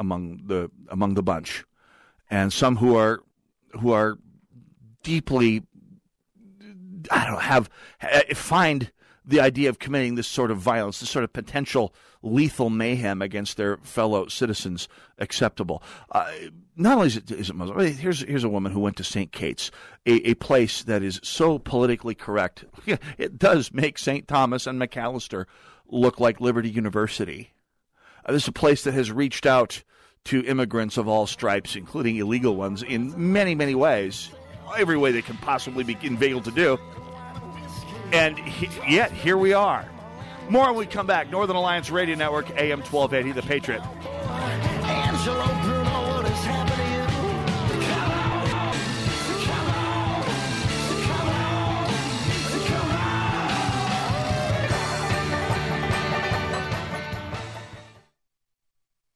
the bunch, and some who are deeply, I don't know, find the idea of committing this sort of violence, this sort of potential lethal mayhem against their fellow citizens acceptable. Not only is it Muslim, I mean, here's a woman who went to St. Kate's, a place that is so politically correct. It does make St. Thomas and McAllister look like Liberty University. This is a place that has reached out to immigrants of all stripes, including illegal ones, in many, many ways, every way they can possibly be veiled to do. And yet, here we are. More when we come back. Northern Alliance Radio Network, AM 1280, The Patriot.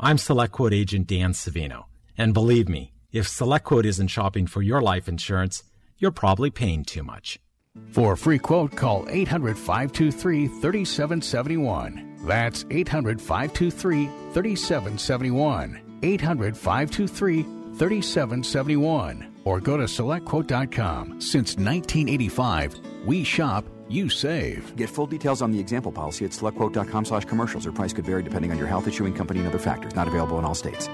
I'm SelectQuote agent Dan Savino, and believe me, if SelectQuote isn't shopping for your life insurance, you're probably paying too much. For a free quote, call 800-523-3771. That's 800-523-3771. 800-523-3771. Or go to SelectQuote.com. Since 1985, we shop, you save. Get full details on the example policy at SelectQuote.com/commercials. Or price could vary depending on your health, issuing company, and other factors. Not available in all states.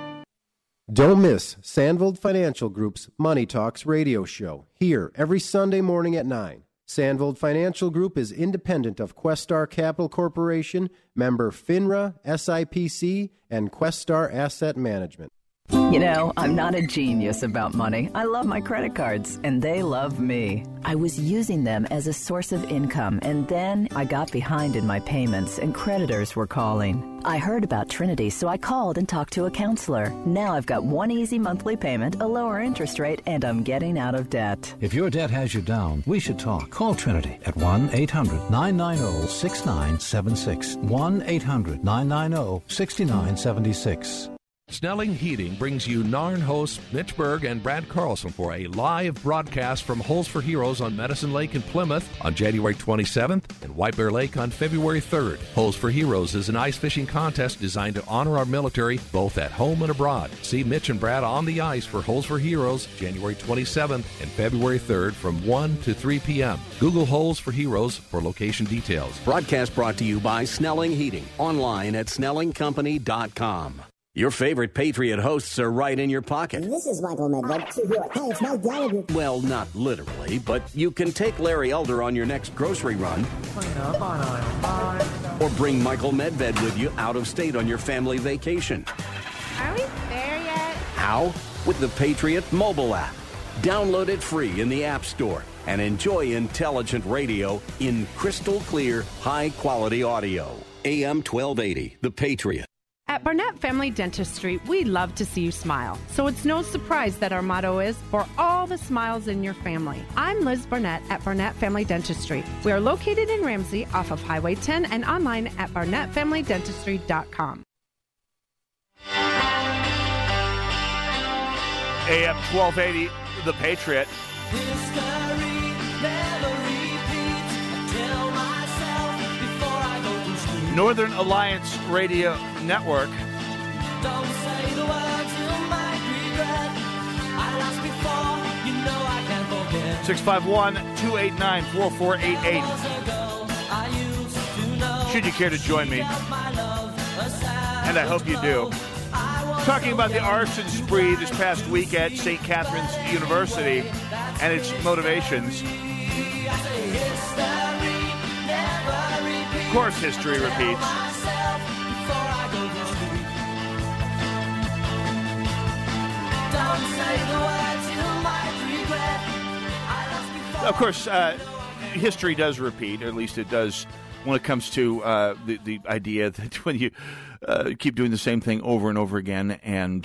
Don't miss Sandvold Financial Group's Money Talks radio show, here every Sunday morning at 9. Sandvold Financial Group is independent of Questar Capital Corporation, member FINRA, SIPC, and Questar Asset Management. You know, I'm not a genius about money. I love my credit cards, and they love me. I was using them as a source of income, and then I got behind in my payments, and creditors were calling. I heard about Trinity, so I called and talked to a counselor. Now I've got one easy monthly payment, a lower interest rate, and I'm getting out of debt. If your debt has you down, we should talk. Call Trinity at 1-800-990-6976. 1-800-990-6976. Snelling Heating brings you NARN hosts Mitch Berg and Brad Carlson for a live broadcast from Holes for Heroes on Medicine Lake in Plymouth on January 27th and White Bear Lake on February 3rd. Holes for Heroes is an ice fishing contest designed to honor our military both at home and abroad. See Mitch and Brad on the ice for Holes for Heroes January 27th and February 3rd from 1 to 3 p.m. Google Holes for Heroes for location details. Broadcast brought to you by Snelling Heating. Online at snellingcompany.com. Your favorite Patriot hosts are right in your pocket. This is Michael Medved. Well, not literally, but you can take Larry Elder on your next grocery run. Or bring Michael Medved with you out of state on your family vacation. Are we there yet? How? With the Patriot mobile app. Download it free in the App Store and enjoy intelligent radio in crystal clear, high-quality audio. AM 1280, The Patriot. At Barnett Family Dentistry, we love to see you smile. So it's no surprise that our motto is, for all the smiles in your family. I'm Liz Barnett at Barnett Family Dentistry. We are located in Ramsey off of Highway 10 and online at barnettfamilydentistry.com. AM 1280, The Patriot. Northern Alliance Radio Network. Don't say the words you might regret. I lost before, you know I can't forget. 651-289-4488. Should you care to join me? And I hope you do. Talking about the arson spree this past week at St. Catherine's University and its motivations. Of course, history repeats. Of course, history does repeat, or at least it does when it comes to the idea that when you keep doing the same thing over and over again and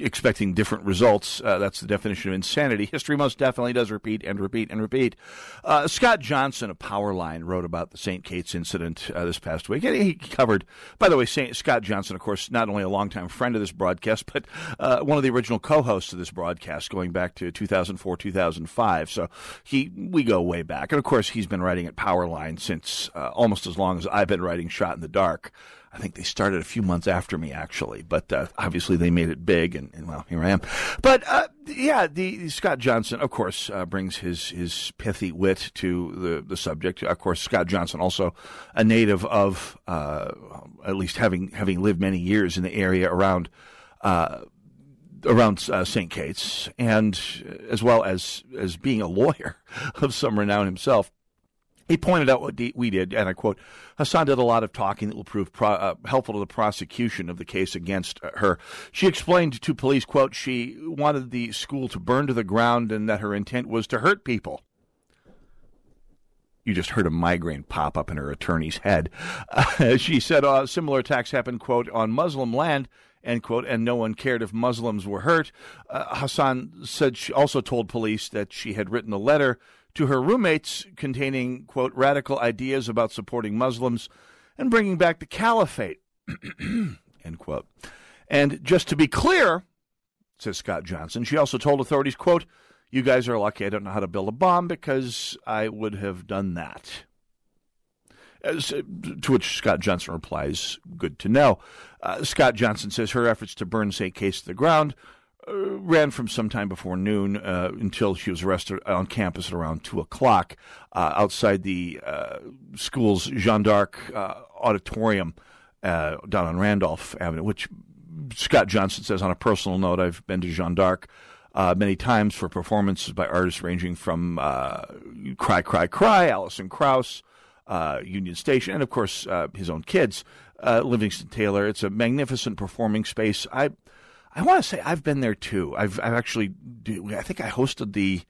expecting different results, that's the definition of insanity. History most definitely does repeat and repeat and repeat. Scott Johnson of Powerline wrote about the St. Kate's incident this past week. And he covered, by the way, Scott Johnson, of course, not only a longtime friend of this broadcast, but one of the original co-hosts of this broadcast going back to 2004, 2005. So we go way back. And, of course, he's been writing at Powerline since almost as long as I've been writing Shot in the Dark. I think they started a few months after me, actually, but obviously they made it big, and well, here I am. But, yeah, the Scott Johnson, of course, brings his pithy wit to the subject. Of course, Scott Johnson, also a native of, at least having lived many years in the area around St. Kate's, and as well as being a lawyer of some renown himself. He pointed out what we did, and I quote, Hassan did a lot of talking that will prove helpful to the prosecution of the case against her. She explained to police, quote, she wanted the school to burn to the ground and that her intent was to hurt people. You just heard a migraine pop up in her attorney's head. She said similar attacks happened, quote, on Muslim land, end quote, and no one cared if Muslims were hurt. Hassan said she also told police that she had written a letter to her roommates containing, quote, radical ideas about supporting Muslims and bringing back the caliphate, end quote. And just to be clear, says Scott Johnson, she also told authorities, quote, you guys are lucky I don't know how to build a bomb because I would have done that. To which Scott Johnson replies, good to know. Scott Johnson says her efforts to burn St. Kate's to the ground ran from sometime before noon until she was arrested on campus at around 2 o'clock outside the school's Jeanne d'Arc auditorium down on Randolph Avenue, which Scott Johnson says, on a personal note, I've been to Jeanne d'Arc many times for performances by artists ranging from Cry, Cry, Cry, Alison Krauss, Union Station, and, of course, his own kids, Livingston Taylor. It's a magnificent performing space. I want to say I've been there too. I think I hosted the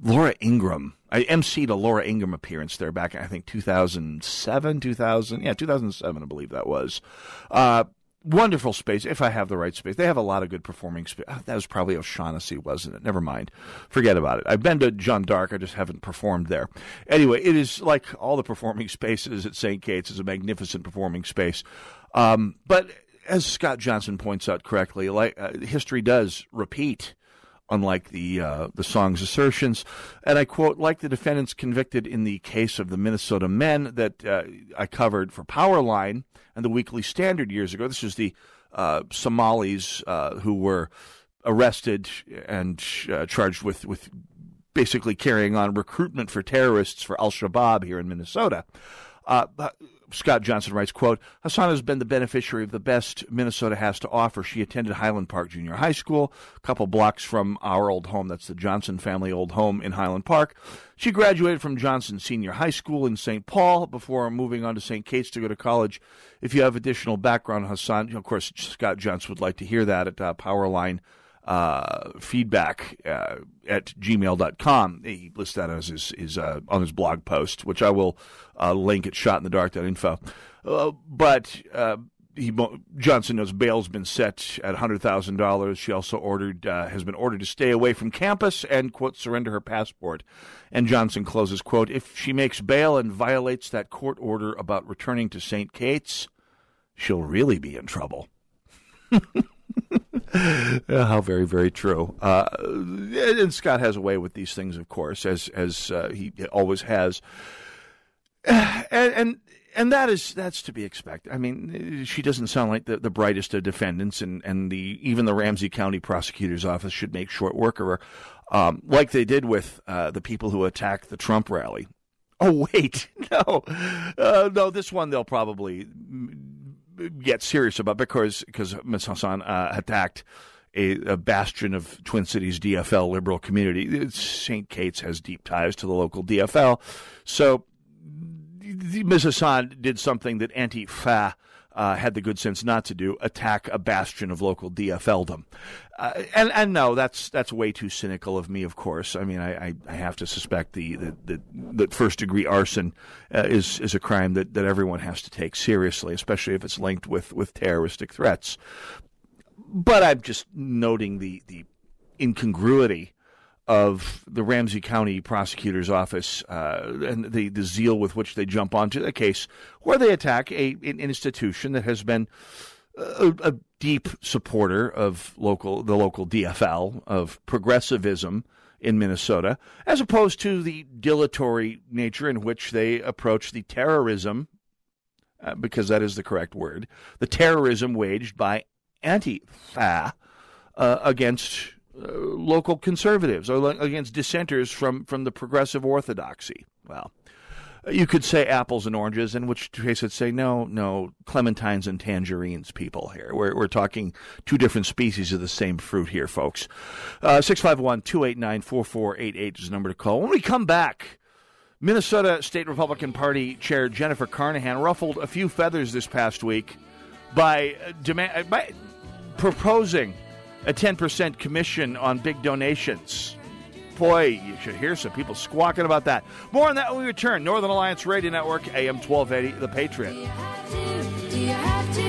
Laura Ingraham. I emceed a Laura Ingraham appearance there back in, I think, 2007, I believe that was. Wonderful space, if I have the right space. They have a lot of good performing space. Oh, that was probably O'Shaughnessy, wasn't it? Never mind. Forget about it. I've been to Jeanne d'Arc. I just haven't performed there. Anyway, it is like all the performing spaces at St. Kate's. It's a magnificent performing space. But as Scott Johnson points out correctly, history does repeat, unlike the song's assertions. And I quote, like the defendants convicted in the case of the Minnesota men that I covered for Powerline and the Weekly Standard years ago. This is the Somalis who were arrested and charged with basically carrying on recruitment for terrorists for Al-Shabaab here in Minnesota. Scott Johnson writes, quote, Hassan has been the beneficiary of the best Minnesota has to offer. She attended Highland Park Junior High School, a couple blocks from our old home. That's the Johnson family old home in Highland Park. She graduated from Johnson Senior High School in St. Paul before moving on to St. Kate's to go to college. If you have additional background, Hassan, of course, Scott Johnson would like to hear that at Powerline. Feedback at gmail.com. He lists that as his on his blog post, which I will link at shotinthedark.info. Johnson knows bail's been set at $100,000. She also has been ordered to stay away from campus and, quote, surrender her passport. And Johnson closes, quote, if she makes bail and violates that court order about returning to St. Kate's, she'll really be in trouble. How very, very true. And Scott has a way with these things, of course, as he always has. And that's to be expected. I mean, she doesn't sound like the brightest of defendants, and even the Ramsey County Prosecutor's Office should make short work of her, like they did with the people who attacked the Trump rally. Oh, wait, no. No, this one they'll probably get serious about because Ms. Hassan attacked a bastion of Twin Cities DFL liberal community. St. Kate's has deep ties to the local DFL. So Ms. Hassan did something that Antifa had the good sense not to do, attack a bastion of local DFLdom. And no, that's way too cynical of me, of course. I mean, I have to suspect that first-degree arson is a crime that everyone has to take seriously, especially if it's linked with terroristic threats. But I'm just noting the incongruity of the Ramsey County Prosecutor's Office and the zeal with which they jump onto a case where they attack an institution that has been a deep supporter of the local DFL, of progressivism in Minnesota, as opposed to the dilatory nature in which they approach the terrorism, because that is the correct word, the terrorism waged by Antifa against local conservatives or against dissenters from the progressive orthodoxy. Well, you could say apples and oranges, in which case I'd say, no, clementines and tangerines, people here. We're talking two different species of the same fruit here, folks. 651-289-4488 is the number to call. When we come back, Minnesota State Republican Party Chair Jennifer Carnahan ruffled a few feathers this past week by proposing a 10% commission on big donations. Boy, you should hear some people squawking about that. More on that when we return. Northern Alliance Radio Network, AM 1280, The Patriot. Do you have to?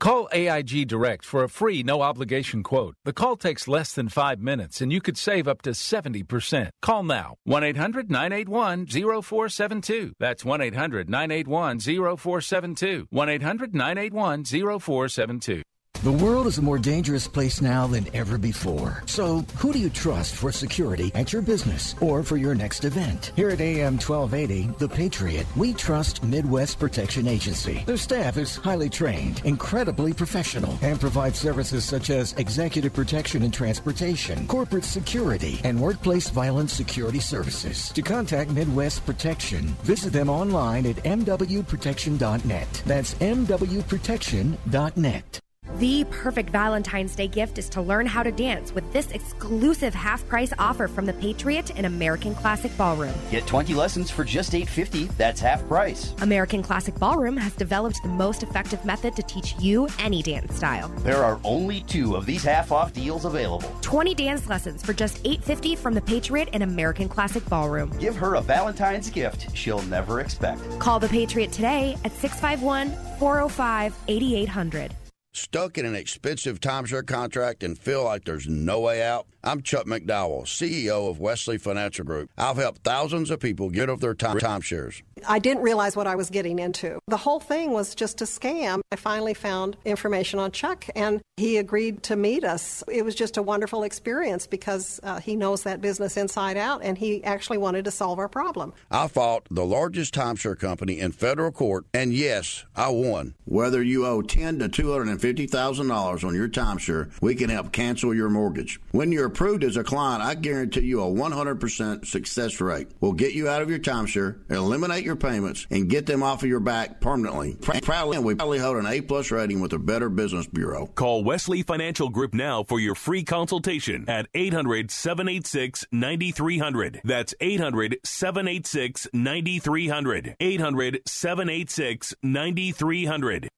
Call AIG Direct for a free, no-obligation quote. The call takes less than 5 minutes, and you could save up to 70%. Call now, 1-800-981-0472. That's 1-800-981-0472. 1-800-981-0472. The world is a more dangerous place now than ever before. So, who do you trust for security at your business or for your next event? Here at AM 1280, The Patriot, we trust Midwest Protection Agency. Their staff is highly trained, incredibly professional, and provides services such as executive protection and transportation, corporate security, and workplace violence security services. To contact Midwest Protection, visit them online at mwprotection.net. That's mwprotection.net. The perfect Valentine's Day gift is to learn how to dance with this exclusive half-price offer from The Patriot and American Classic Ballroom. Get 20 lessons for just $8.50. That's half price. American Classic Ballroom has developed the most effective method to teach you any dance style. There are only 2 of these half-off deals available. 20 dance lessons for just $8.50 from The Patriot and American Classic Ballroom. Give her a Valentine's gift she'll never expect. Call The Patriot today at 651-405-8800. Stuck in an expensive timeshare contract and feel like there's no way out? I'm Chuck McDowell, CEO of Wesley Financial Group. I've helped thousands of people get off their timeshares. I didn't realize what I was getting into. The whole thing was just a scam. I finally found information on Chuck, and he agreed to meet us. It was just a wonderful experience because he knows that business inside out, and he actually wanted to solve our problem. I fought the largest timeshare company in federal court, and yes, I won. Whether you owe $10,000 to $250,000 on your timeshare, we can help cancel your mortgage. When you're approved as a client, I guarantee you a 100% success rate. We'll get you out of your timeshare, eliminate your payments, and get them off of your back permanently. We proudly hold an A+ rating with the Better Business Bureau. Call Wesley Financial Group now for your free consultation at 800-786-9300. That's 800-786-9300. 800-786-9300.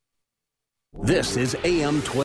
This is AM 12.